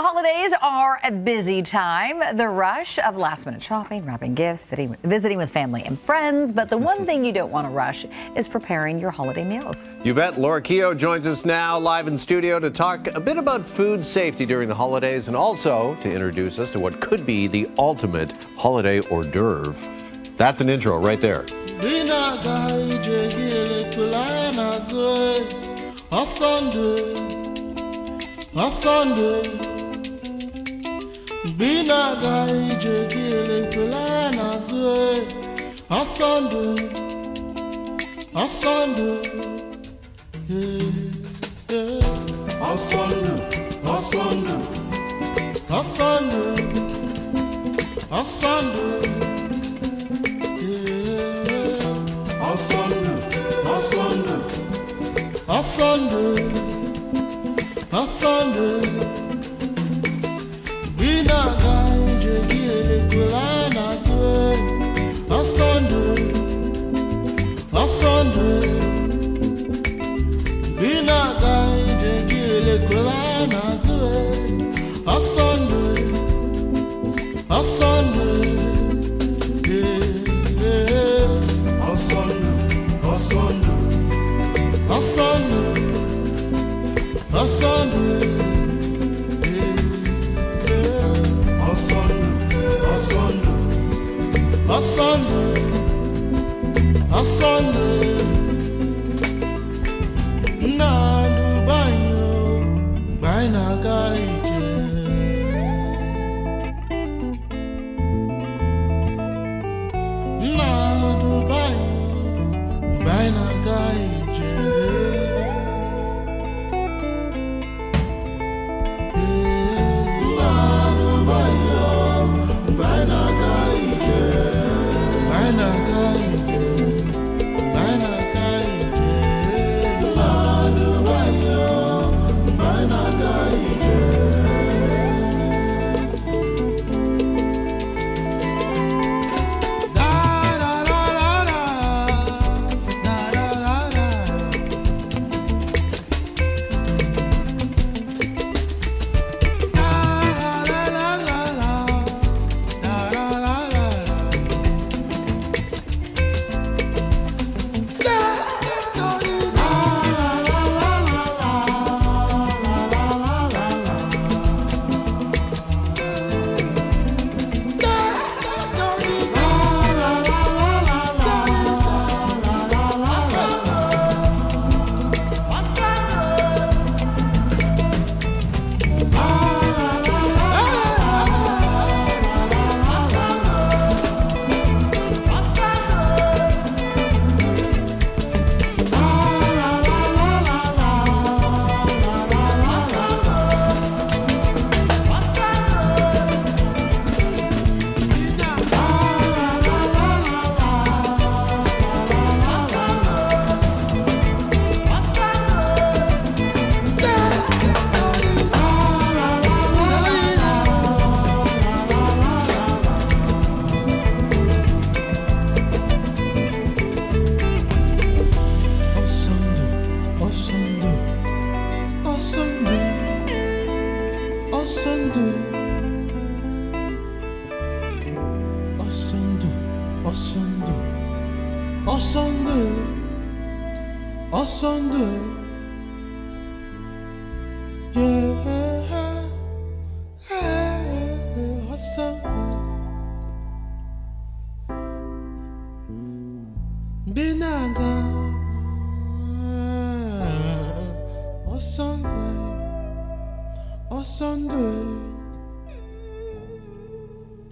The holidays are a busy time. The rush of last-minute shopping, wrapping gifts, visiting with family and friends. But the one thing you don't want to rush is preparing your holiday meals. You bet. Laura Keogh joins us now live in studio to talk a bit about food safety during the holidays and also to introduce us to what could be the ultimate holiday hors d'oeuvre. That's an intro right there. Asande, bina gai jegele kulana zwe. Asande, bina gai jegele kulana zwe. Asande, yeah. Asande. Asande, na Dubai, by Nagai.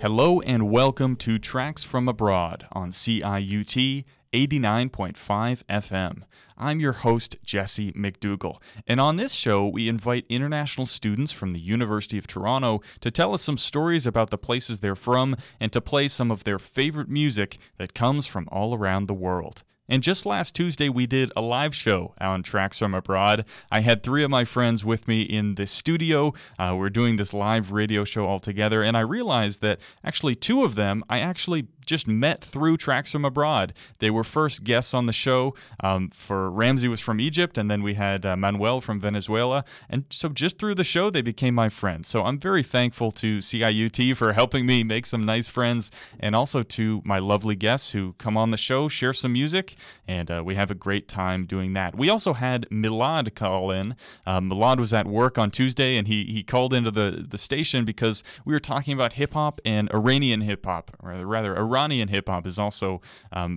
Hello and welcome to Tracks From Abroad on CIUT 89.5 FM. I'm your host, Jesse McDougall, and on this show we invite international students from the University of Toronto to tell us some stories about the places they're from and to play some of their favorite music that comes from all around the world. And just last Tuesday, we did a live show on Tracks From Abroad. I had three of my friends with me in the studio. We're doing this live radio show all together, and I realized that actually two of them I actually just met through Tracks From Abroad. They were first guests on the show. For Ramsey was from Egypt, and then we had Manuel from Venezuela. And so just through the show, they became my friends. So I'm very thankful to CIUT for helping me make some nice friends, and also to my lovely guests who come on the show, share some music, and we have a great time doing that. We also had Milad call in. Milad was at work on Tuesday, and he called into the station because we were talking about hip-hop and Iranian hip-hop, or rather Iranian hip-hop is also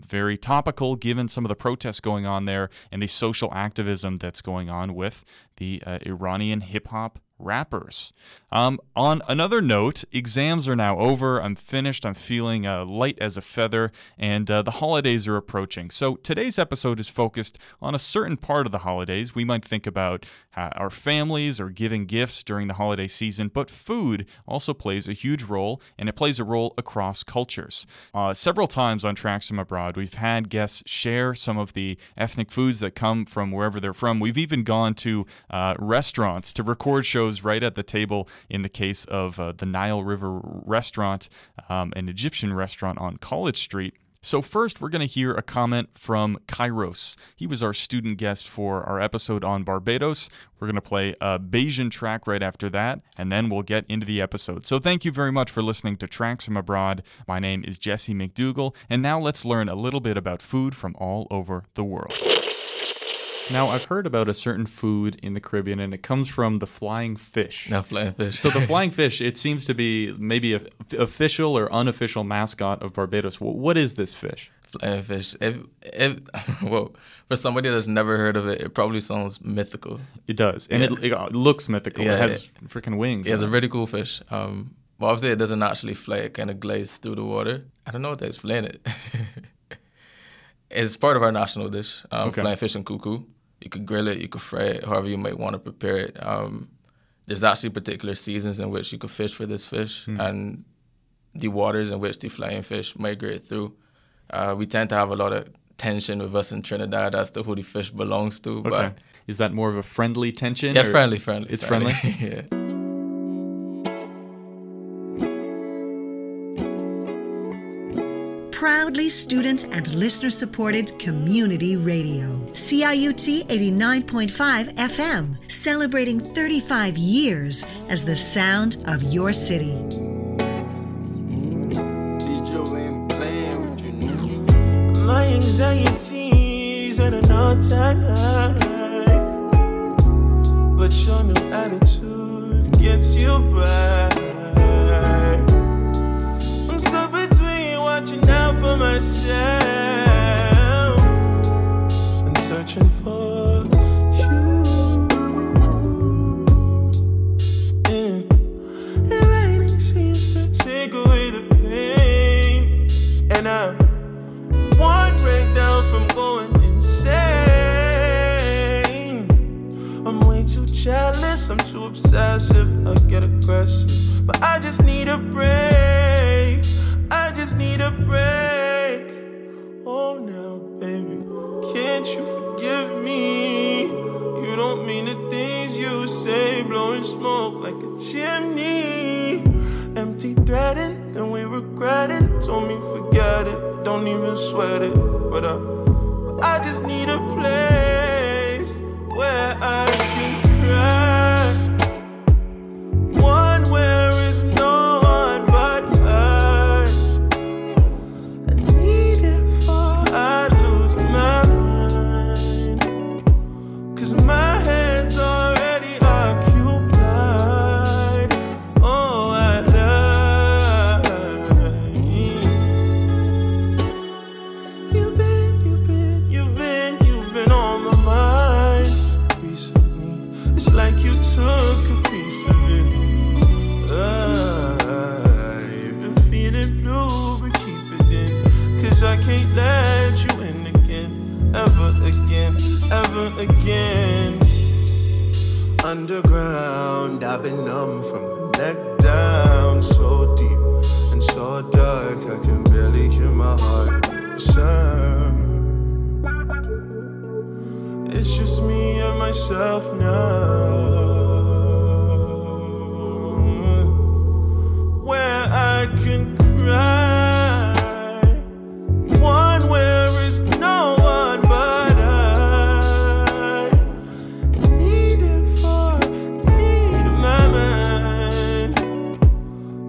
very topical given some of the protests going on there and the social activism that's going on with the Iranian hip-hop rappers. On another note, exams are now over. I'm finished. I'm feeling light as a feather, and the holidays are approaching. So today's episode is focused on a certain part of the holidays. We might think about our families or giving gifts during the holiday season, but food also plays a huge role, and it plays a role across cultures. Several times on Tracks From Abroad, we've had guests share some of the ethnic foods that come from wherever they're from. We've even gone to restaurants to record shows right at the table, in the case of the Nile River restaurant, an Egyptian restaurant on College Street. So first, we're going to hear a comment from Kairos. He was our student guest for our episode on Barbados. We're going to play a Bajan track right after that, and then we'll get into the episode. So thank you very much for listening to Tracks From Abroad. My name is Jesse McDougall, and now let's learn a little bit about food from all over the world. Now, I've heard about a certain food in the Caribbean, and it comes from the flying fish. The flying fish. So the flying fish, it seems to be maybe an official or unofficial mascot of Barbados. What is this fish? Flying fish. Well, for somebody that's never heard of it, it probably sounds mythical. It does, and it looks mythical. Yeah, it has freaking wings. It's a really cool fish. Well, obviously, it doesn't actually flay. It kind of glazes through the water. I don't know how to explain it. It's part of our national dish, flying fish and cuckoo. You could grill it, you could fry it, however you might want to prepare it. There's actually particular seasons in which you could fish for this fish, and the waters in which the flying fish migrate through. We tend to have a lot of tension with us in Trinidad as to who the fish belongs to. Okay. But is that more of a friendly tension? Yeah, friendly. It's friendly? Yeah. Proudly student and listener-supported community radio. CIUT 89.5 FM, celebrating 35 years as the sound of your city. My anxiety's at an all-time high, but your new attitude gets you by. Watching out for myself and searching for you. And the writing seems to take away the pain, and I'm one breakdown from going insane. I'm way too jealous, I'm too obsessive, I get aggressive, but I just need a break. Need a break. Oh now, baby, can't you forgive me? You don't mean the things you say, blowing smoke like a chimney. Empty threading, then we regret it. Told me forget it, don't even sweat it. But I just need a place where I can cry. Underground, I've been numb from the neck down. So deep and so dark, I can barely hear my heart sound. It's just me and myself now, where I can cry, one where is no one but I. Need it for, need my mind,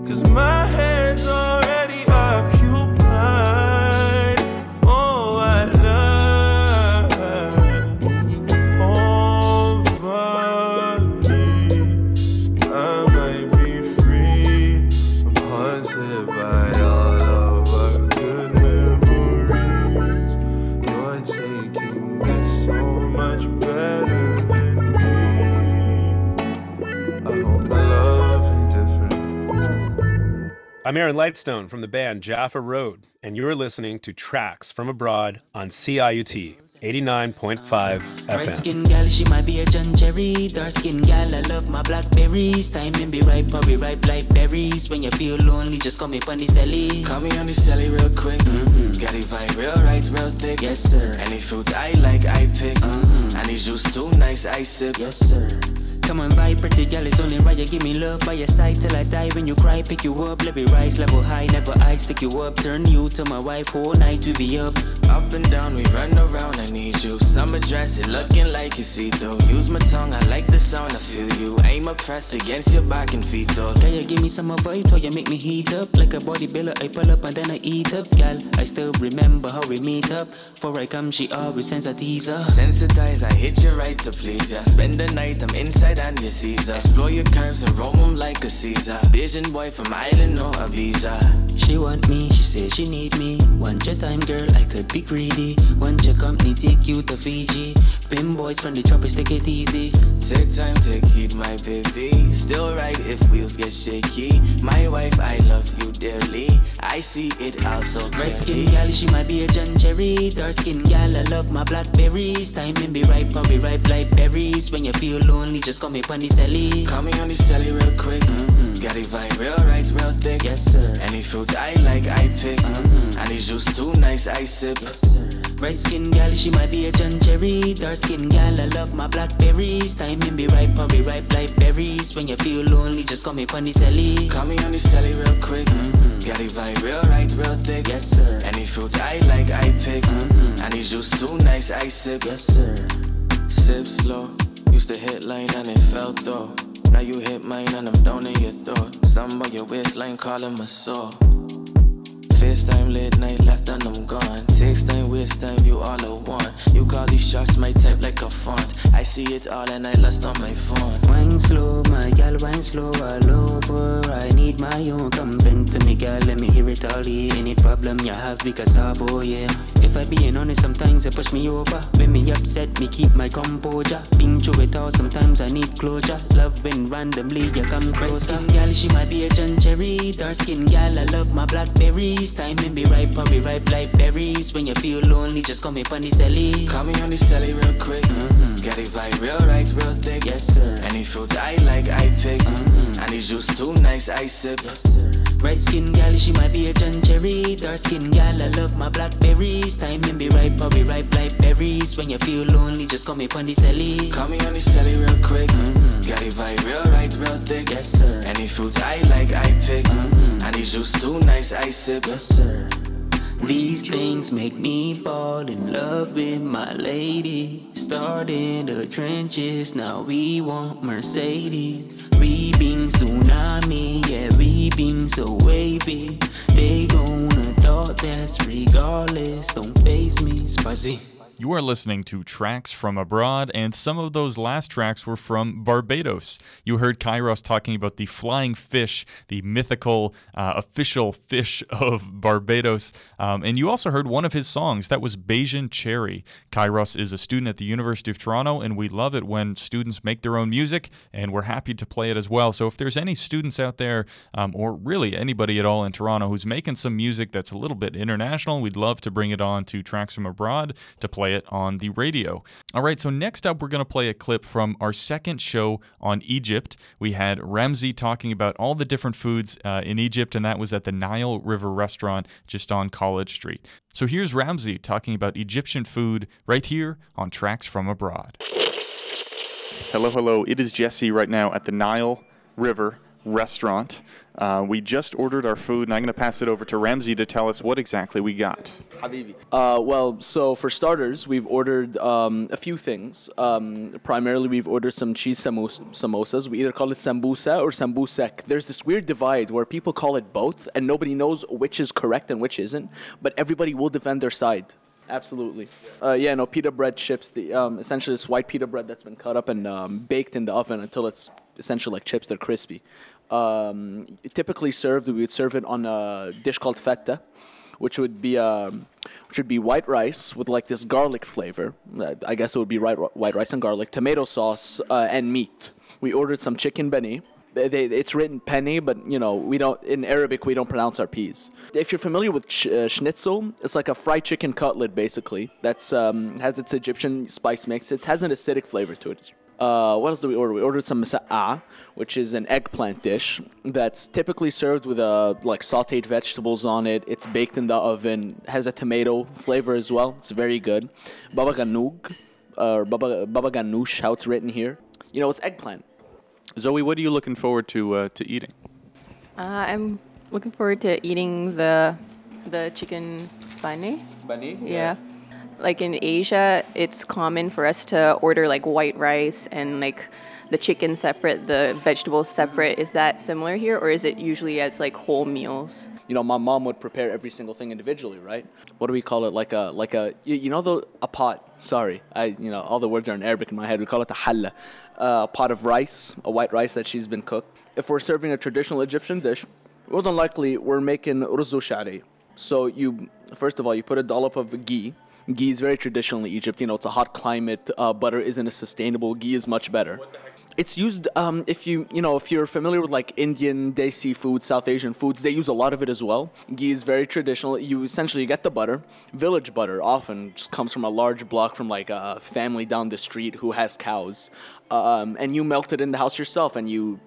'cause my head's already occupied. Oh, I love over me. I might be free haunted by all of our good memories. You're taking this so much better than me. I hope my love ain't different. I'm Aaron Lightstone from the band Jaffa Road, and you're listening to Tracks from Abroad on CIUT 89.5 Red FM. skin gal, she might be a John Jerry. Dark skin gal, I love my blackberries. Timing be ripe, but we ripe like berries. When you feel lonely, just call me on the celly. Call me on the celly real quick. Got it vibe real right, real thick. Yes sir. Any fruit I like, I pick. Any juice too nice, I sip. Yes sir. Come on, vibe, pretty gal, it's only right. You give me love by your side till I die. When you cry, pick you up, let me rise level high, never ice, stick you up, turn you to my wife. Whole night we be up, up and down, we run around. I need you. Summer dress, it looking like you see through. Use my tongue, I like the sound, I feel you. Aim a press against your back and feet though. Can you give me some of it, or you make me heat up like a bodybuilder? I pull up and then I eat up, gal. I still remember how we meet up. Before I come, she always sends a teaser. Sensitized, I hit you right to please ya. Spend the night, I'm inside. And your Caesar, explore your curves and roam them like a Caesar. Vision boy from island or Ibiza. She want me, she says she need me. Want your time, girl, I could be greedy. Want your company, take you to Fiji. Bim boys from the tropics, take it easy. Take time, take heed, my baby. Still right if wheels get shaky. My wife, I love you dearly. I see it also clearly. Red skin gal, she might be a John Cherry. Dark skin gal, I love my blackberries. Timing be ripe, I'll be ripe like berries. When you feel lonely, just call me on the celly. Call me on the celly real quick. Got it vibe real right, real thick. Yes sir. Any fruit I like, I pick. Any juice too nice, I sip. Yes sir. Red skin gal, she might be a John Cherry. Dark skin gal, I love my blackberries. Timing be ripe, I'll be ripe like berries. When you feel lonely, just call me on the celly. Call me on the celly real quick. Got it vibe real right, real thick. Yes sir. Any fruit I like, I pick. Any juice too nice, I sip. Yes sir. Sip slow. Used to hit line and it fell through. Now you hit mine and I'm down in your throat. Something on your waistline calling my soul. First time late night left and I'm gone. Takes time, waste time, you all are one. You call these shots my type like a font. I see it all and I lost on my phone. Wine slow, my gal, wine slow all over. I need my own. Come vent to me, gal, let me hear it all. Any problem you have, because I boy, yeah. If I being honest, sometimes they push me over. When me upset, me keep my composure. Been through it all, sometimes I need closure. Love when randomly you come closer. Red skin gal, she might be a John Cherry. Dark skin gal, I love my blackberries. Timing be ripe, I'll be ripe like berries. When you feel lonely, just call me on the celly. Call me on the celly real quick. Got it vibe real right, real thick. Yes sir. Any fruit I like, I pick. Any juice too nice, I sip. Yes sir. Red skin gal, she might be a John Cherry. Dark skin gal, I love my blackberries. Timing be ripe, I'll be ripe like berries. When you feel lonely, just call me on the celly. Call me on the celly real quick. Got it vibe real right, real thick. Yes sir. Any fruit I like, I pick. Any juice too nice, I sip. Yes sir. These things make me fall in love with my lady. Started the trenches, now we want Mercedes. We been tsunami, yeah, we been so wavy. They gonna thought that's regardless, don't face me. Spicy. You are listening to Tracks from Abroad, and some of those last tracks were from Barbados. You heard Kairos talking about the flying fish, the mythical official fish of Barbados. And you also heard one of his songs. That was Bajan Cherry. Kairos is a student at the University of Toronto, and we love it when students make their own music, and we're happy to play it as well. So if there's any students out there, or really anybody at all in Toronto who's making some music that's a little bit international, we'd love to bring it on to Tracks from Abroad to play play it on the radio. All right, so next up, we're going to play a clip from our second show on Egypt. We had Ramsey talking about all the different foods in Egypt, and that was at the Nile River restaurant just on College Street. So here's Ramsey talking about Egyptian food right here on Tracks from Abroad. Hello. It is Jesse right now at the Nile River restaurant. We just ordered our food, and I'm going to pass it over to Ramsey to tell us what exactly we got. Habibi. So for starters, we've ordered a few things. Primarily, we've ordered some cheese samosas. We either call it sambusa or sambusek. There's this weird divide where people call it both, and nobody knows which is correct and which isn't, but everybody will defend their side. Absolutely. Pita bread chips, essentially this white pita bread that's been cut up and baked in the oven until it's essentially like chips, they're crispy. Typically served, we would serve it on a dish called feta, which would be white rice with like this garlic flavor. I guess it would be white rice and garlic, tomato sauce, and meat. We ordered some chicken beni. It's written penne, but in Arabic we don't pronounce our p's. If you're familiar with schnitzel, it's like a fried chicken cutlet basically. That's has its Egyptian spice mix. It has an acidic flavor to it. What else did we order? We ordered some masa'a, which is an eggplant dish that's typically served with sautéed vegetables on it. It's baked in the oven. Has a tomato flavor as well. It's very good. Baba ganoug, or baba ganoush, how it's written here. It's eggplant. Zoe, what are you looking forward to eating? I'm looking forward to eating the chicken bani. Bani? Yeah. Like in Asia, it's common for us to order like white rice and like the chicken separate, the vegetables separate. Is that similar here, or is it usually as like whole meals? My mom would prepare every single thing individually, right? What do we call it? A pot. Sorry, all the words are in Arabic in my head. We call it a halla, a pot of rice, a white rice that she's been cooked. If we're serving a traditional Egyptian dish, more than likely we're making ruzu shari. So first of all, you put a dollop of ghee. Ghee is very traditional in Egypt. It's a hot climate. Butter isn't as sustainable. Ghee is much better. What the heck? It's used if you're familiar with like Indian, desi food, South Asian foods, they use a lot of it as well. Ghee is very traditional. You essentially get the butter. Village butter often just comes from a large block from like a family down the street who has cows, and you melt it in the house yourself, and you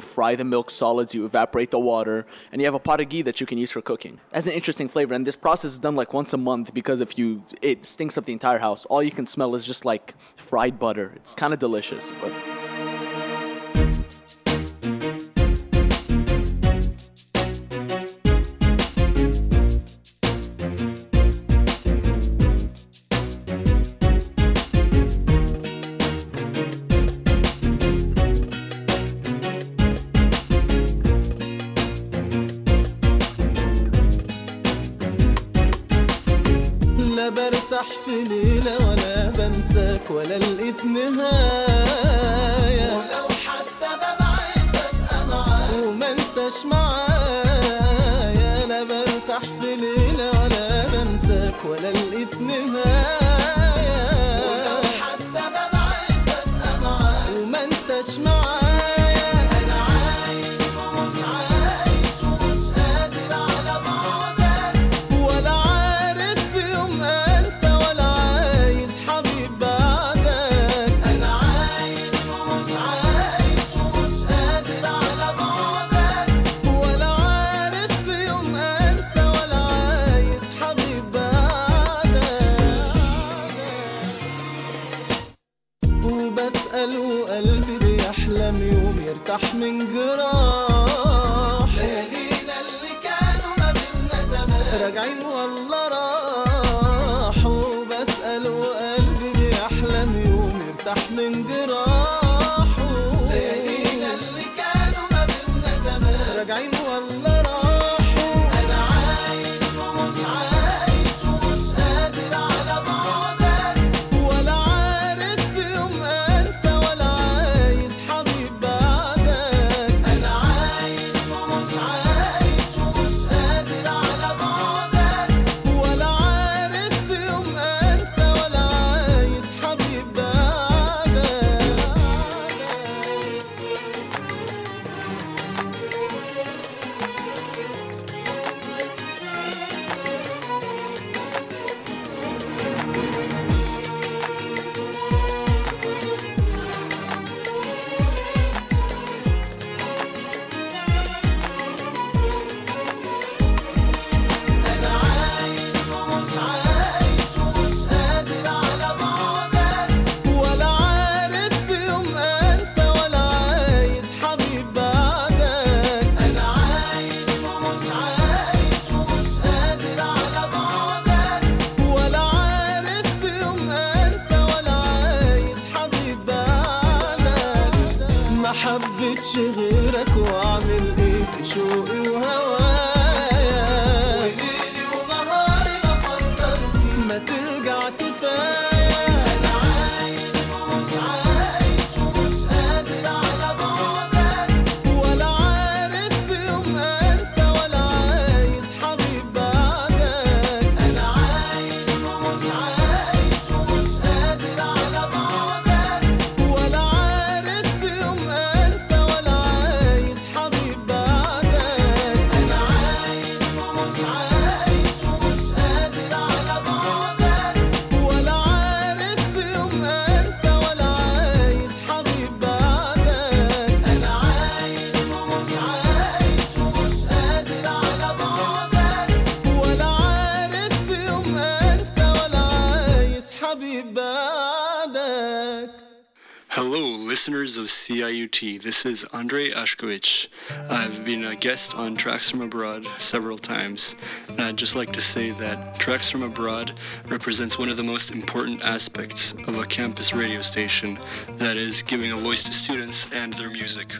fry the milk solids, you evaporate the water, and you have a pot of ghee that you can use for cooking. That's an interesting flavor, and this process is done like once a month because it stinks up the entire house. All you can smell is just like fried butter. It's kind of delicious, but... Hello, listeners of CIUT. This is Andrei Ashkovich. I've been a guest on Tracks From Abroad several times, and I'd just like to say that Tracks From Abroad represents one of the most important aspects of a campus radio station, that is, giving a voice to students and their music.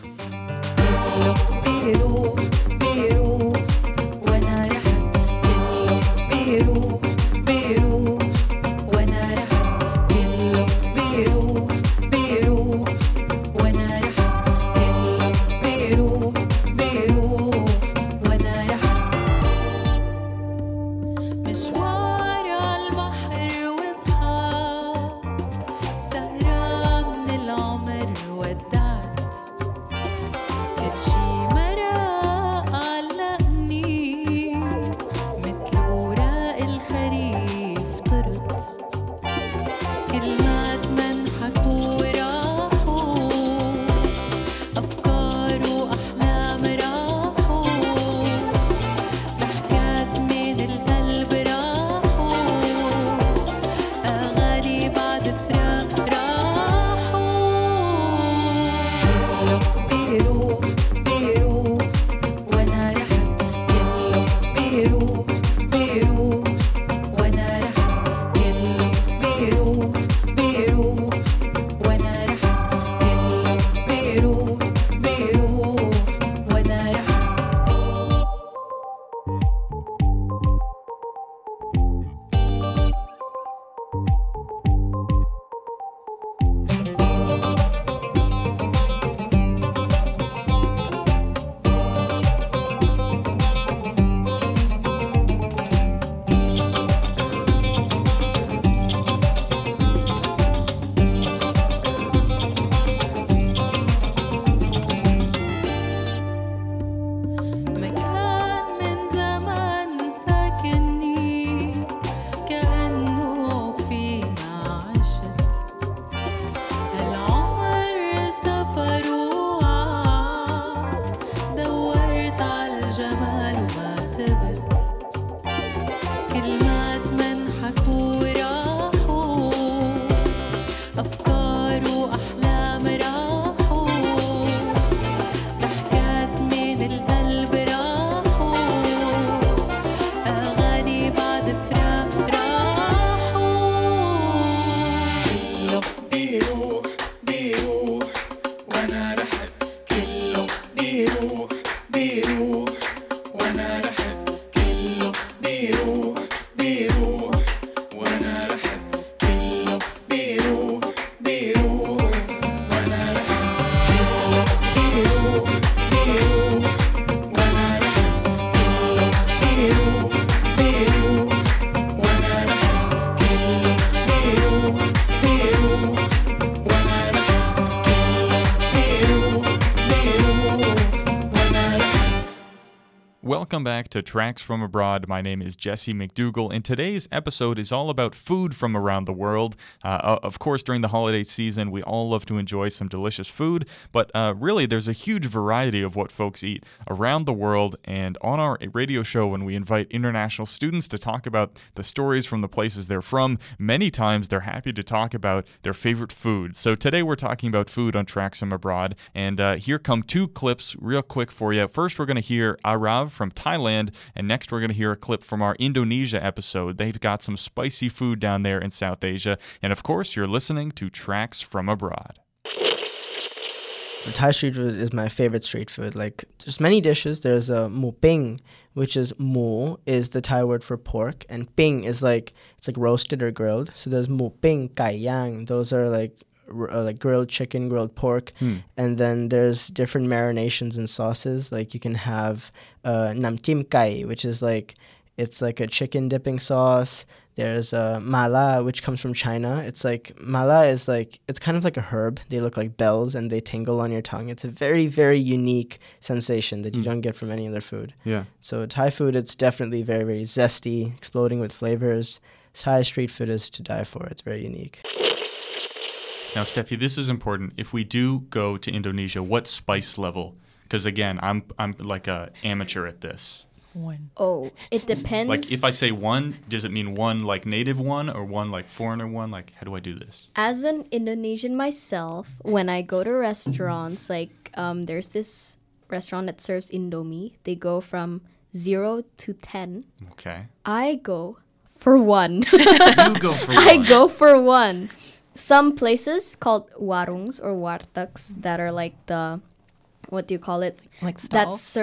Welcome back to Tracks From Abroad. My name is Jesse McDougall, and today's episode is all about food from around the world. Of course, during the holiday season, we all love to enjoy some delicious food, but really there's a huge variety of what folks eat around the world, and on our radio show, when we invite international students to talk about the stories from the places they're from, many times they're happy to talk about their favorite food. So today we're talking about food on Tracks From Abroad, and here come two clips real quick for you. First, we're going to hear Arav from Thailand, and next we're going to hear a clip from our Indonesia episode. They've got some spicy food down there in South Asia, and of course you're listening to Tracks From Abroad. Thai street food is my favorite street food. Like, there's many dishes. There's a mo ping, which is mo is the Thai word for pork, and ping is like, it's like roasted or grilled. So there's mo ping kai yang. Those are like grilled chicken, grilled pork, and then there's different marinations and sauces. Like you can have nam tim kai, which is like, it's like a chicken dipping sauce. There's mala, which comes from China. It's like, mala is like, it's kind of like a herb. They look like bells and they tingle on your tongue. It's a very, very unique sensation that you don't get from any other food. Yeah. So Thai food, it's definitely very, very zesty, exploding with flavors. Thai street food is to die for. It's very unique. Now, Steffi, this is important. If we do go to Indonesia, what spice level? Because, again, I'm like an amateur at this. one? Oh, it depends. Like if I say one, does it mean one like native one or one like foreigner one? Like how do I do this? As an Indonesian myself, when I go to restaurants, like there's this restaurant that serves Indomie. They go from 0 to 10. Okay. I go for one. You go for one. I go for one. Some places called warungs or warteks that are like the, what do you call it? Like stalls?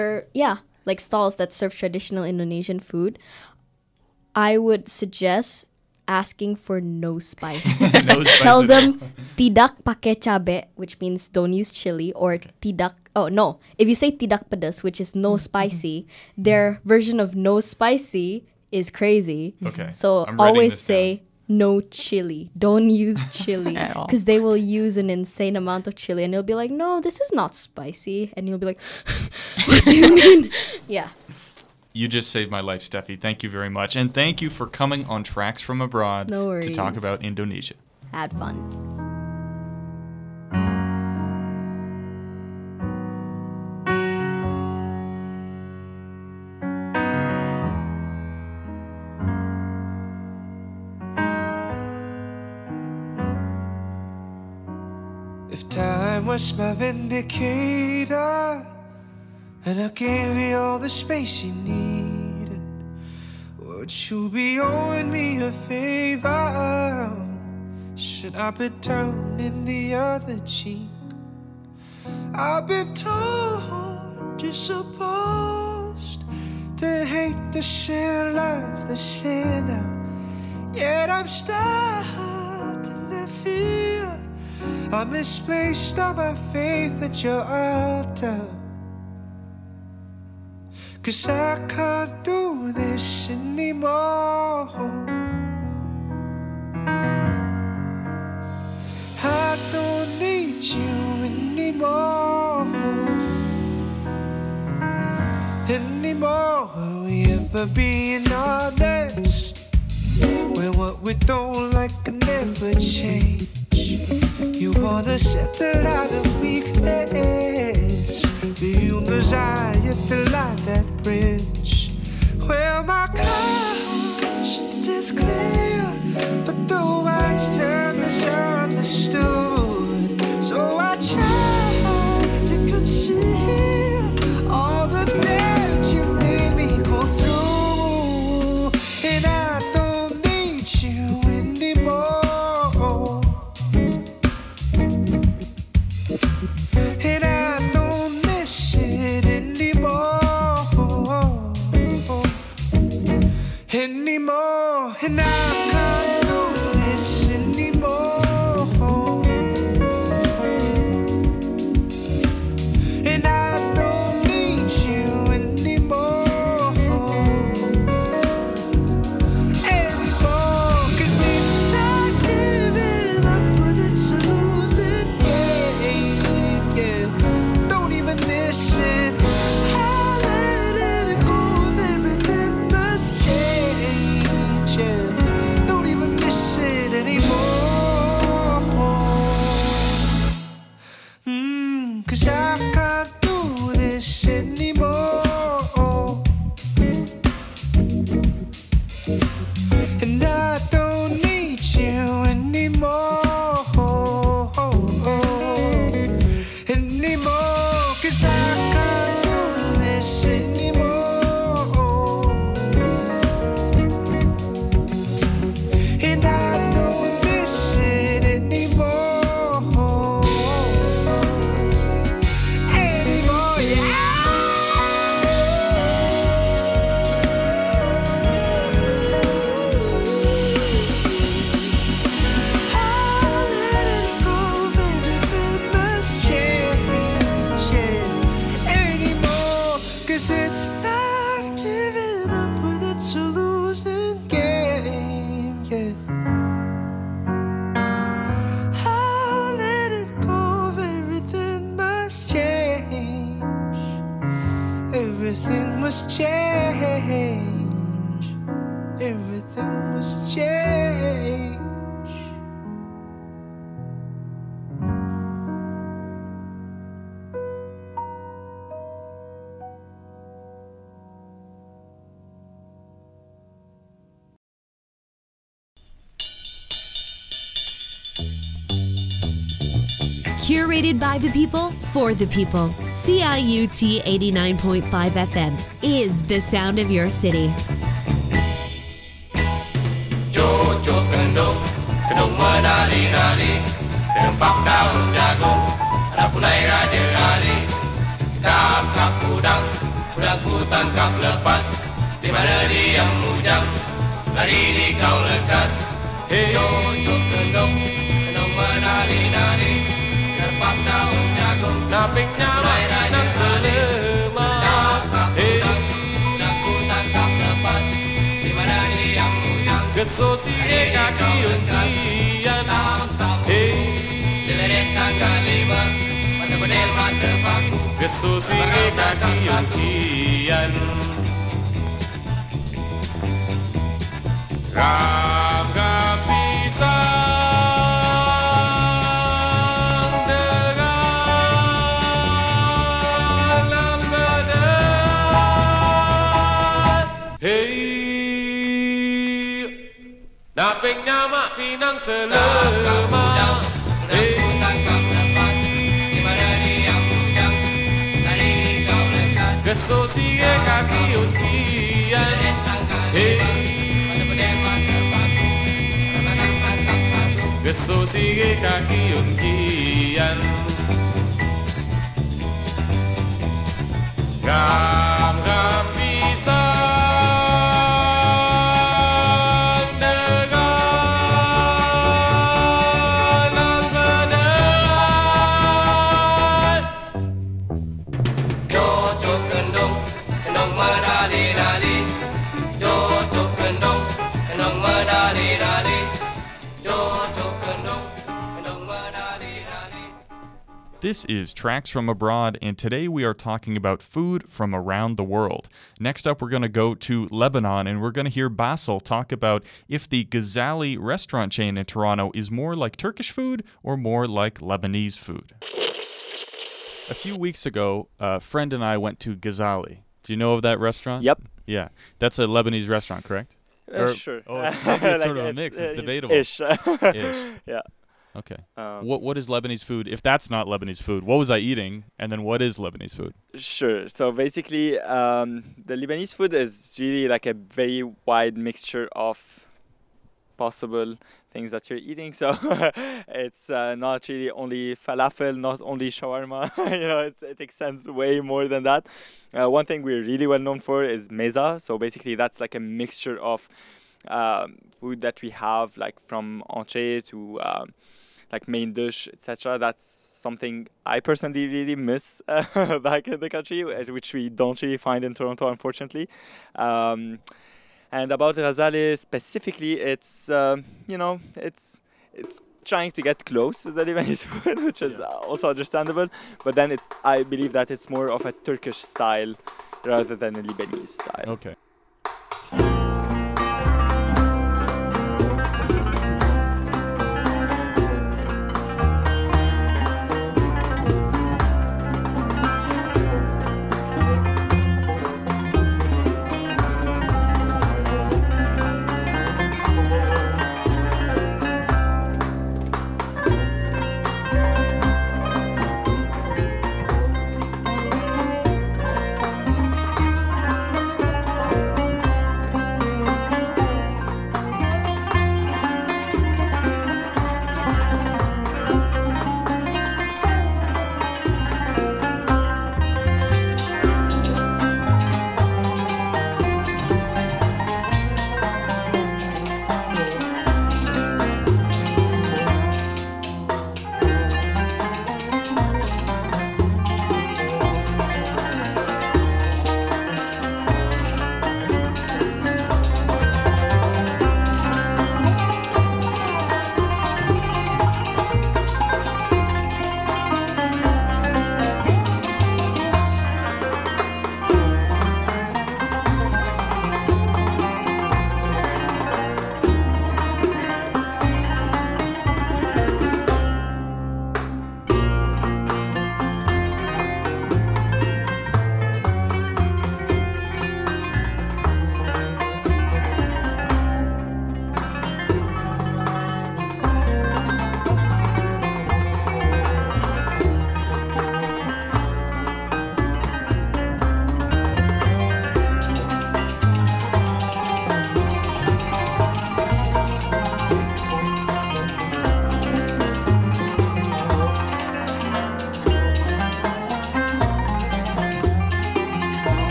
Like stalls that serve traditional Indonesian food. I would suggest asking for no spice. No spice. Tell them tidak pakai cabe, which means don't use chili, or tidak. Oh no! If you say tidak pedas, which is no spicy, their version of no spicy is crazy. Okay. So always say no chili. Don't use chili because they will use an insane amount of chili, and you'll be like, "No, this is not spicy," and you'll be like, "What do you mean?" Yeah. You just saved my life, Steffi. Thank you very much. And thank you for coming on Tracks from Abroad to talk about Indonesia. Had fun. If time was my vindicator, and I gave you all the space you needed, would you be owing me a favor? Should I be turning the other cheek? I've been told you're supposed to hate the sinner, love the sinner, yet I'm stuck in the fear. I misplaced all my faith at your altar, 'cause I can't do this anymore. I don't need you anymore, anymore. We ever being honest, when what we don't like can never change. You wanna settle out of weakness, do you desire the light that brings? Well, my conscience is clear, but the wise term is understood. So I try to conceal all the damage you made me go through, and I don't need you anymore, and I don't miss it anymore, anymore, and I can't do this anymore, and I don't need you anymore, anymore. 'Cause it's not giving up, but it's a losing game, yeah. Don't even miss it, I let it go, everything must change, yeah. Don't even miss it anymore. 'Cause I can't do this anymore, and I don't need you anymore, anymore. 'Cause I can't do this anymore, and I don't miss it anymore, anymore, I'll let it go, everything must change, yeah, anymore. 'Cause it's not giving up, but it's a losing game, yeah. I'll let it go, everything must change, everything must change, everything must change. Curated by the people, for the people. CIUT 89.5 FM is the sound of your city. Jojo Kendo, Kendo Manani Nani, Kendo Pakdao Dago, Anapulai Raja Nani, Tangkap udang, udang ku tangkap lepas, di mana dia mujang, lari di kau lekas. Jojo Kendo, Kendo Manani Nani, Kendo Pakdao Dago, Naping Namai Raja Nani. So si kaki rendian hey jelek tangga lima pada benar mata paku geso si kaki rendian raga pisah. Naping nama pinang selama hey. Tangkap lepas di mana dia punya tadi kau lekas geso si kaki untian hey pada penembak terpaku ramai tangkap satu geso si kaki untian gam pisah. This is Tracks From Abroad, and today we are talking about food from around the world. Next up, we're going to go to Lebanon, and we're going to hear Basel talk about if the Ghazali restaurant chain in Toronto is more like Turkish food or more like Lebanese food. A few weeks ago, a friend and I went to Ghazali. Do you know of that restaurant? Yep. Yeah. That's a Lebanese restaurant, correct? Sure. Oh, it's sort of a mix. It's debatable. Ish. Yeah. Okay. What is Lebanese food? If that's not Lebanese food, what was I eating? And then what is Lebanese food? Sure. So basically, the Lebanese food is really like a very wide mixture of possible things that you're eating. So it's not really only falafel, not only shawarma. It extends way more than that. One thing we're really well known for is meza. So basically, that's like a mixture of food that we have, like from entree to like main dish, etc. That's something I personally really miss back in the country, which we don't really find in Toronto, unfortunately. And about Ghazali specifically, it's it's trying to get close to the Lebanese food, which is also understandable. But then I believe that it's more of a Turkish style rather than a Lebanese style. Okay.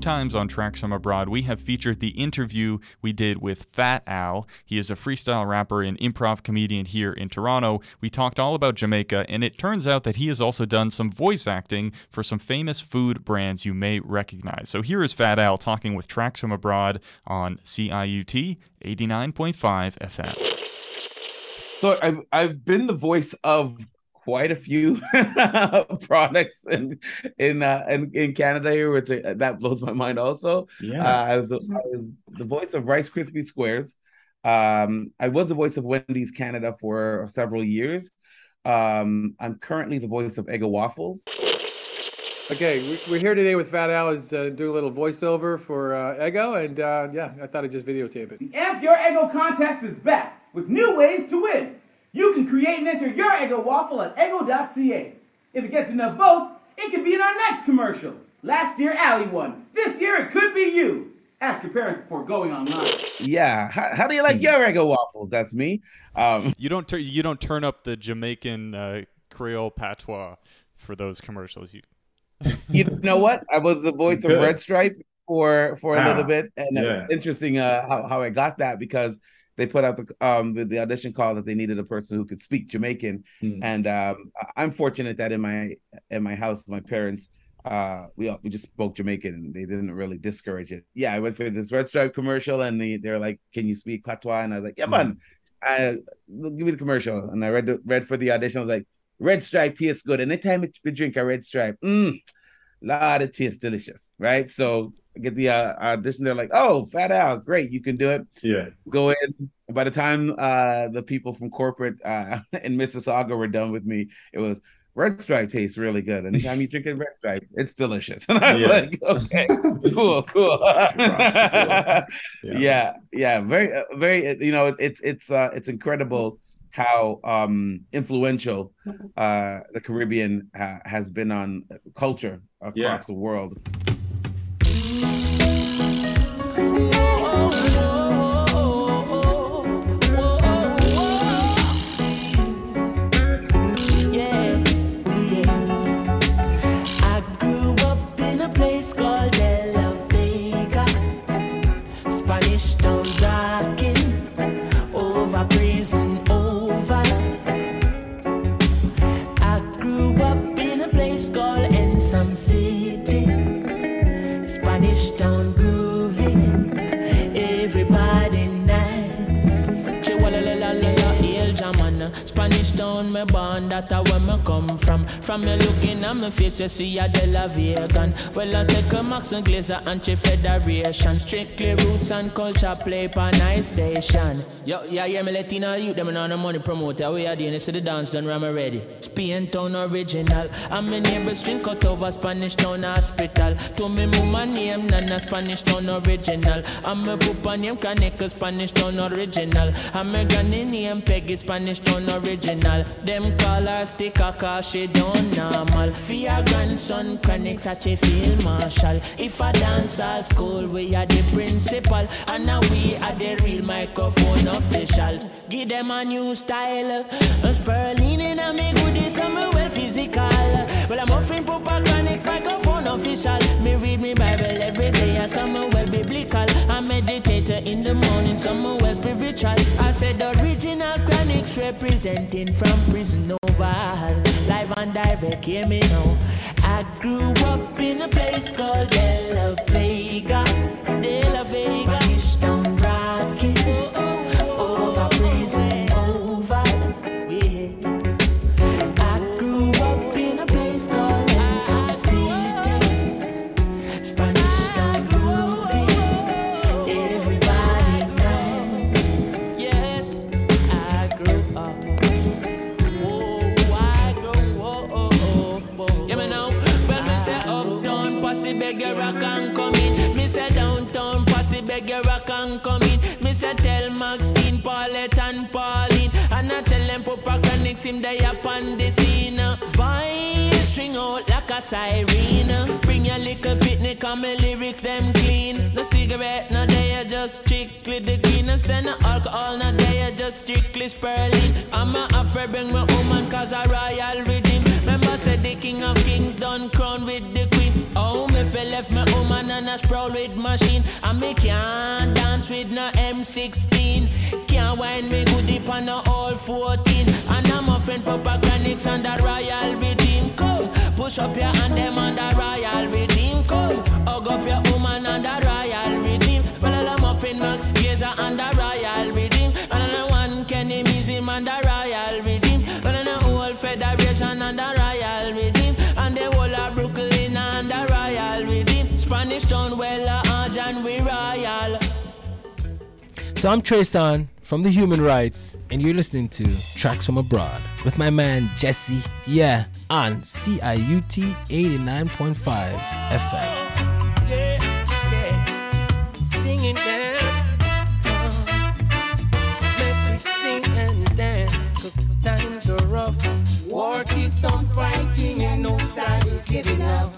times on Tracks From Abroad, we have featured the interview we did with Fat Al. He is a freestyle rapper and improv comedian here in Toronto. We talked all about Jamaica, and it turns out that he has also done some voice acting for some famous food brands you may recognize. So here is Fat Al talking with Tracks From Abroad on CIUT 89.5 FM. So I've been the voice of quite a few products in Canada here, which that blows my mind also. Yeah. I was the voice of Rice Krispie Squares. I was the voice of Wendy's Canada for several years. I'm currently the voice of Eggo waffles. Okay, we're here today with Fat Al is doing a little voiceover for Eggo, and I thought I'd just videotape it. The Amp Your Eggo contest is back with new ways to win. You can create and enter your Eggo waffle at eggo.ca. If it gets enough votes, it could be in our next commercial. Last year, Ali won. This year, it could be you. Ask your parents before going online. Yeah, how do you like your Eggo waffles? That's me. You don't turn up the Jamaican Creole patois for those commercials. You know what? I was the voice of Red Stripe for a little bit, and it's interesting how I got that, because they put out the audition call that they needed a person who could speak Jamaican, and I'm fortunate that in my house, my parents we just spoke Jamaican, and they didn't really discourage it. Yeah, I went for this Red Stripe commercial, and they're like, "Can you speak patois?" And I was like, "Yeah, man, give me the commercial." And I read for the audition. I was like, "Red Stripe tastes good. Anytime we drink a Red Stripe, Lord, it tastes delicious," right? So I get the audition. They're like, "Oh, Fat Al, great, you can do it." Yeah. Go in. By the time the people from corporate in Mississauga were done with me, it was, "Red Stripe tastes really good. Anytime you drink a Red Stripe, it's delicious." And I was like, "Okay, cool." Yeah. Very, very. You know, it's incredible how influential the Caribbean has been on culture across the world. I grew up in a place called La Vega, Spanish town rocking over prison. Called in some city, Spanish town groovy, everybody nice. Chihuahua la la la la, El Jamana. Spanish town me born, that's where me come from. From me looking at me face, you see a De La Vegan. Well, I said come Max and Glazer and Chief Federation. Strictly roots and culture play pan ice station. Yo, yeah, me Latino youth, them on the money promoter. We are doing this to the dance done, I'm ready. Spain town original, and my neighbors drink out over Spanish town hospital. To me mama name Nana Spanish town original, and my papa name Kaneka Spanish town original, and my granny name Peggy Spanish town original. Them call her sticker cause she don't normal. Fear grandson Kaneka such a field marshal. If I dance at school we are the principal, and now we are the real microphone officials. Give them a new style, a spurling in a me goodie. I'm well physical. Well, I'm offering proper chronics, microphone official. Me read me Bible every day. I'm well biblical. I meditate in the morning. I'm well spiritual. I said original chronics representing from prison overhaul. Live and direct, hear me now. I grew up in a place called De La Vega. Spanish town rocking over prison over. Tell Maxine, Paulette and Pauline, and I tell them Papa Chronics him they up on the scene. Voice string out like a siren. Bring your little picnic and my lyrics them clean. No cigarette, no day, just strictly the green. And send no alcohol, no day, just strictly spurling. I'm a affair, bring my woman cause a royal redeem. Remember said the king of kings done crown with the queen. Oh, me feel left my woman and a sprawl with machine. And me can't dance with no M16. Can't wind me good deep on no all 14. And I'm a friend Papa Canics and the royal regime. Come, push up your hand them on the royal regime. Come, hug up your woman and the royal regime. Well, I'm a friend Max Gazer and the royal regime. And I'm one Kenny Museum and the royal regime. Well, I'm a whole federation and the royal regime. And the whole of Brooklyn and the royal regime. Spanish Town, well, and we royal. So I'm Trayson from the Human Rights, and you're listening to Tracks From Abroad with my man Jesse, yeah, on CIUT 89.5 FM. Yeah, yeah, sing and dance. Let me sing and dance, 'cause times are rough. War keeps on fighting and no side is giving up.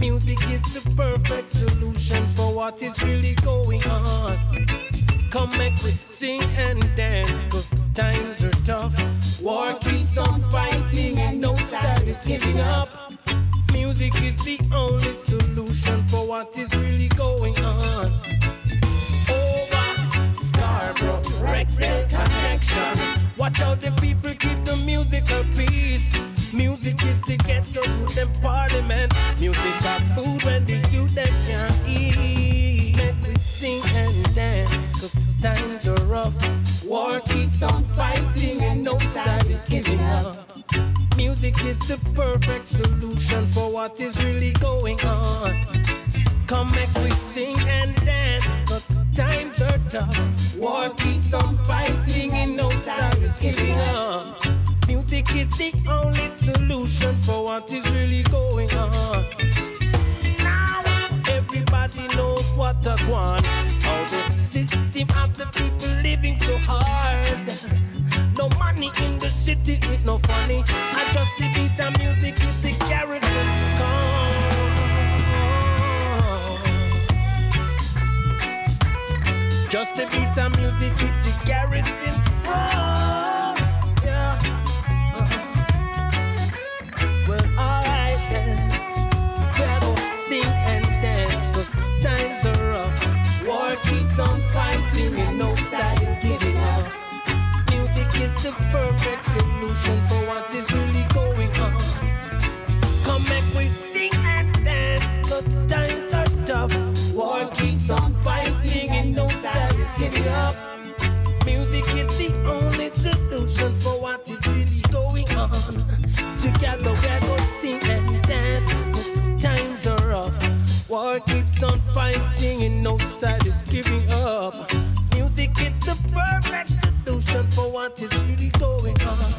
Music is the perfect solution for what is really going on. Come make we sing and dance, 'cause times are tough. War keeps on fighting and no side is giving up. Music is the only solution for what is really going on. Over Scarborough, Rexdale connection. Watch out, the people keep the musical peace. Music is the ghetto food and parliament. Music got food when the youth them can't eat. Make we sing and dance, 'cause times are rough. War keeps on fighting and no side is giving up. Music is the perfect solution for what is really going on. Come make we sing and dance, 'cause times are tough. War keeps on fighting and no side is giving up. Music is the only solution for what is really going on. Now everybody knows what I want. All the system of the people living so hard. No money in the city, it no funny. I just the beat and music is the garrison's call. Just the beat and music is the garrison's call. Yeah. Well, alright then. We'll sing and dance, 'cause times are rough. War keeps on fighting and no side is giving up. Music is the perfect solution for what is really going on. Come make we sing and dance, 'cause times are tough. War keeps on fighting and no side is giving up. Music is the only solution for what is really going on. Together we're gonna sing and dance, 'cause times are rough. War keeps on fighting and no side is giving up. Music is the perfect solution for what is really going on.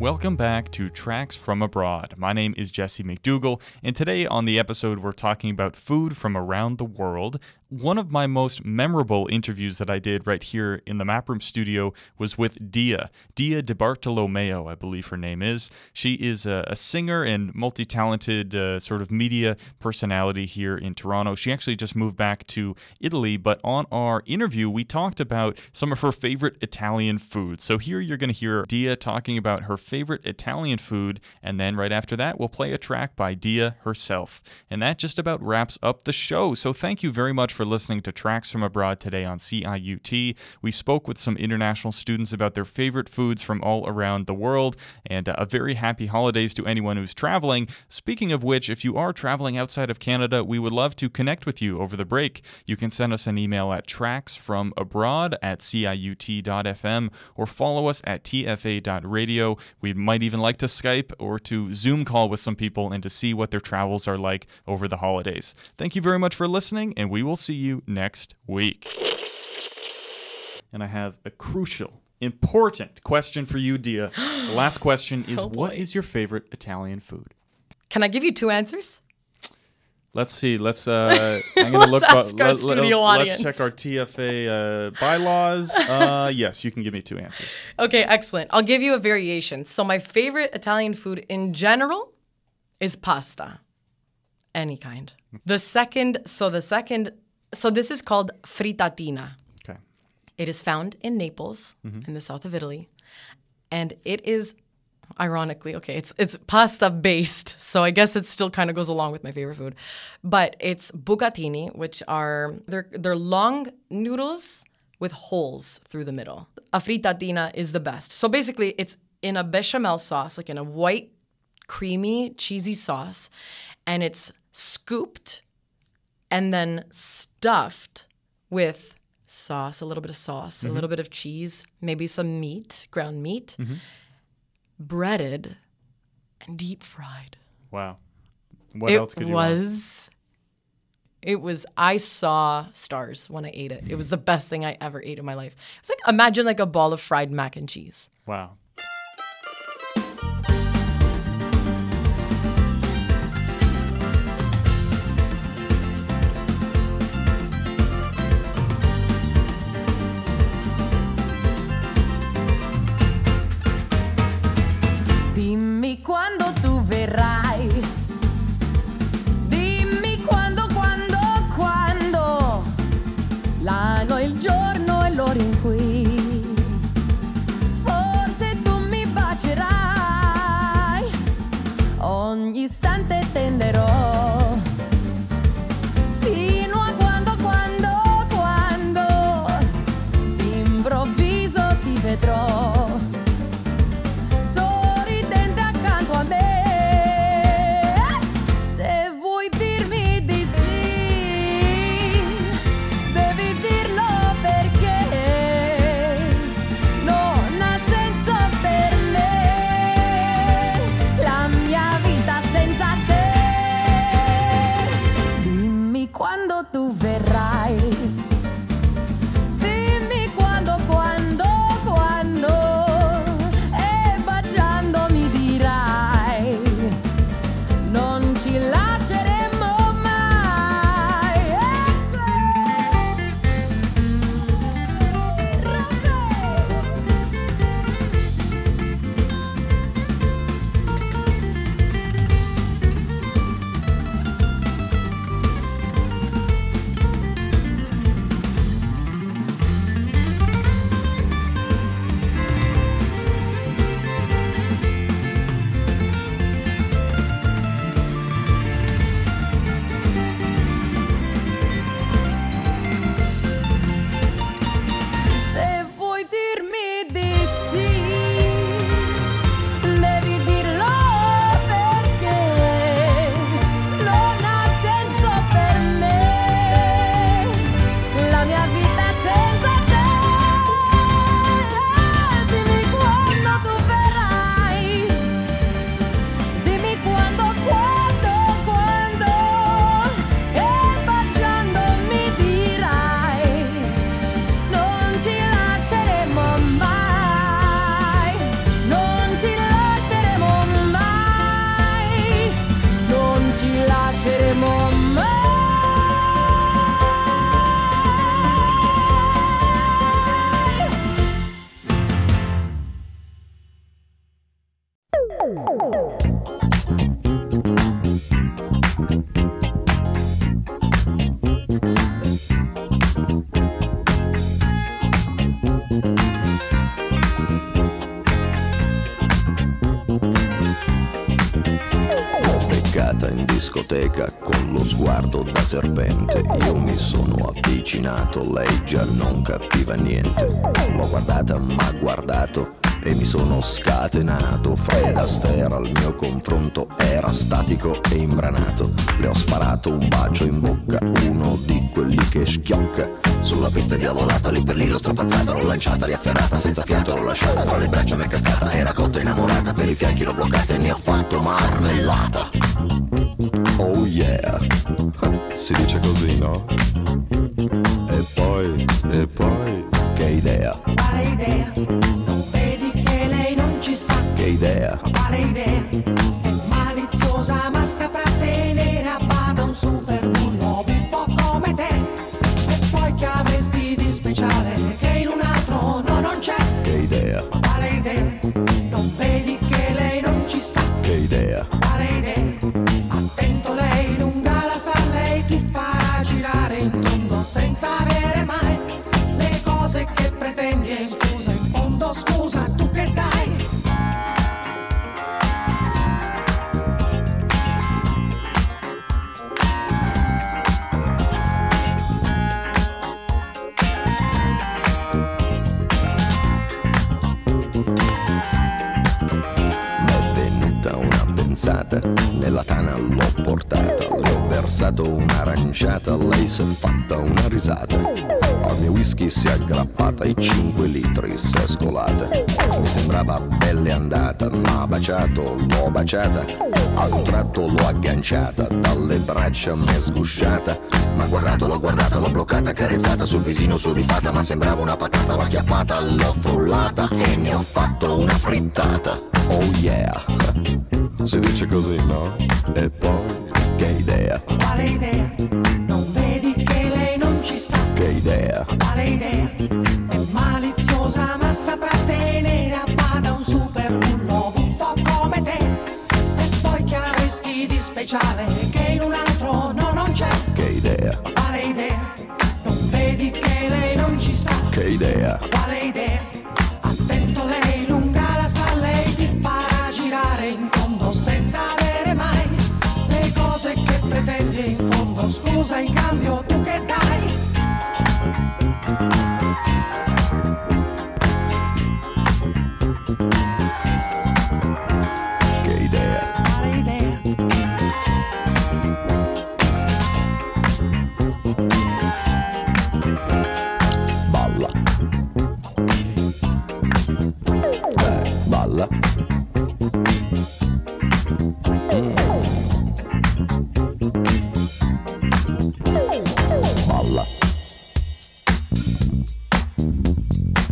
Welcome back to Tracks from Abroad. My name is Jesse McDougall, and today on the episode we're talking about food from around the world. One of my most memorable interviews that I did right here in the Map Room studio was with Dia De Bartolomeo, I believe her name is. She is a singer and multi-talented sort of media personality here in Toronto. She actually just moved back to Italy, but on our interview, we talked about some of her favorite Italian food. So here you're going to hear Dia talking about her favorite Italian food, and then right after that, we'll play a track by Dia herself. And that just about wraps up the show. So thank you very much for listening to Tracks from Abroad today on CIUT. We spoke with some international students about their favorite foods from all around the world, and a very happy holidays to anyone who's traveling. Speaking of which, if you are traveling outside of Canada, we would love to connect with you over the break. You can send us an email at tracksfromabroad@ciut.fm or follow us at tfa.radio. We might even like to Skype or to Zoom call with some people and to see what their travels are like over the holidays. Thank you very much for listening, and we will see you next week. And I have a crucial, important question for you, Dia. The last question is, what is your favorite Italian food? Can I give you two answers? Let's see. I'm gonna let's check our TFA bylaws. Yes, you can give me two answers. Okay, excellent. I'll give you a variation. So my favorite Italian food in general is pasta. Any kind. The second So this is called frittatina. Okay. It is found in Naples, in the south of Italy. And it is, ironically, it's pasta-based. So I guess it still kind of goes along with my favorite food. But it's bucatini, which are, they're long noodles with holes through the middle. A frittatina is the best. So basically, it's in a bechamel sauce, like in a white, creamy, cheesy sauce. And it's scooped and then stuffed with sauce, a little bit of sauce, a little bit of cheese, maybe some meat, ground meat, breaded and deep fried. Wow. What else could you want? It was, I saw stars when I ate it. It was the best thing I ever ate in my life. It's like, imagine like a ball of fried mac and cheese. Wow. Cuando tú verás, dimmi quando, quando, quando, l'anno, il giorno e l'ora in cui, forse tu mi bacerai, ogni istante tenderò, fino a quando, quando, quando, d'improvviso ti vedrò. Con lo sguardo da serpente io mi sono avvicinato, lei già non capiva niente. L'ho guardata, m'ha guardato e mi sono scatenato. Fred Astaire al mio confronto era statico e imbranato. Le ho sparato un bacio in bocca, uno di quelli che schiocca. Sulla pista diavolata, lì per lì l'ho strapazzata, l'ho lanciata, riafferrata, senza fiato l'ho lasciata, tra le braccia mi è cascata, era cotta innamorata, per i fianchi l'ho bloccata e ne ho fatto marmellata. Oh yeah, si dice così, no? E poi, che idea? Quale idea? Non vedi che lei non ci sta? Che idea? Quale idea? È maliziosa ma saprà tenere a bada un super bullo buffo come te. E poi che avresti di speciale che in un altro no non c'è? Che idea? Quale idea? Non vedi che lei non ci sta? Che idea? Quale idea? Attento lei, lunga la sa, lei ti farà girare in tondo. fidanzata, nella tana l'ho portata, le ho versato un'aranciata, lei si è fatta una risata, al mio whisky si è aggrappata e 5 litri si è scolata, mi sembrava pelle andata, ma baciato, l'ho baciata, a un tratto l'ho agganciata, dalle braccia mi è sgusciata, ma guardato, l'ho guardata, l'ho bloccata, carezzata sul visino sudifata, ma sembrava una patata, l'ho acchiappata, l'ho frullata e ne ho fatto una frittata. Oh yeah, si dice così, no? E poi, che idea? Quale idea? Non vedi che lei non ci sta? Che idea? Quale idea? È maliziosa ma saprà tenere a bada un super bullo buffo come te. E poi che avresti di speciale che in un altro no non c'è? Che idea? Quale idea? Non vedi che lei non ci sta? Che idea? Quale idea? Attento lei, lunga la sa, lei ti farà girare in fondo senza avere mai le cose che pretendi in fondo, scusa in cambio tu che dai? Che idea? Quale idea? Balla. Balla. Balla.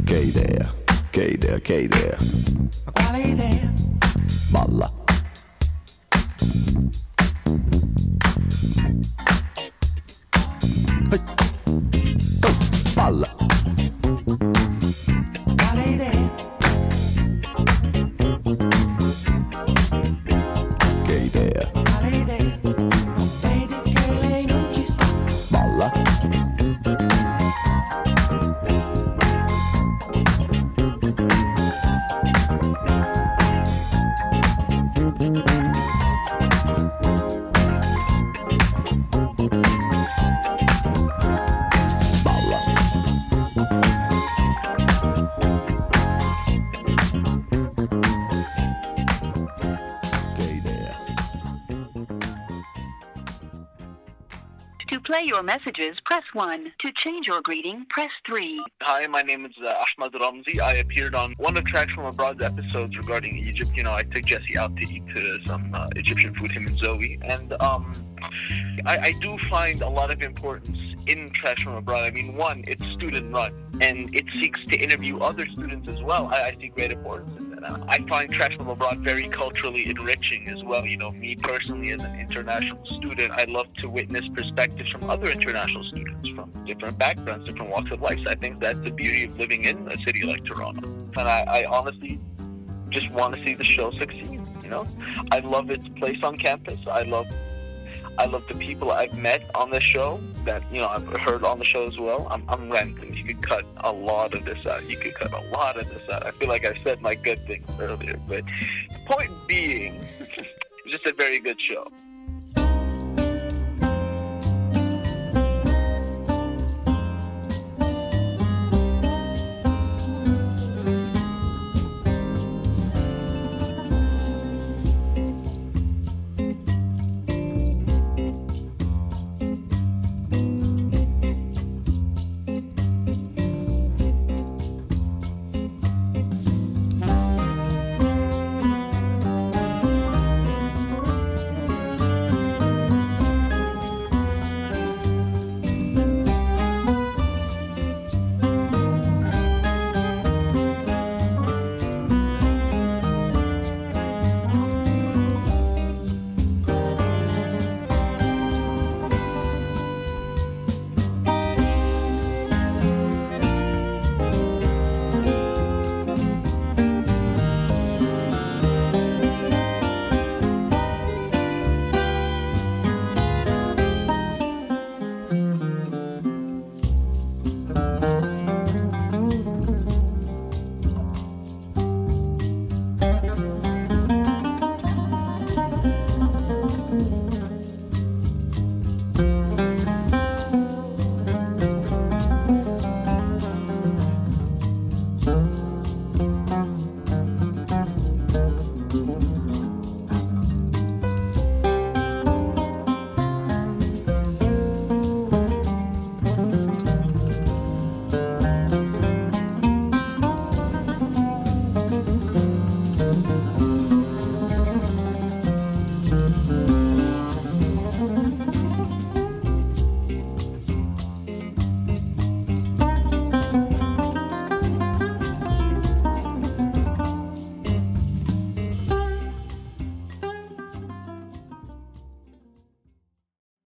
Che idea, che idea, che idea. Ma quale idea? Balla. Balla. Quale idea? Che idea? Quale idea? Non vedi che lei non ci sta? Balla. Balla. Che idea? To play your messages, press 1. To change your greeting, press 3. Hi, my name is Ahmad Ramsey. I appeared on one of Tracks From Abroad's episodes regarding Egypt. You know, I took Jesse out to eat some Egyptian food, him and Zoe. And I do find a lot of importance in Tracks From Abroad. I mean, one, it's student-run, and it seeks to interview other students as well. I see great importance in that. I find Tracks From Abroad very culturally enriching as well. You know, me personally as an international student, I love to witness perspectives from other international students from different backgrounds, different walks of life. So I think that's the beauty of living in a city like Toronto. And I honestly just want to see the show succeed, you know. I love its place on campus. I love the people I've met on the show that, you know, I've heard on the show as well. I'm ranting. You could cut a lot of this out. I feel like I said my good things earlier, but the point being, it's just a very good show.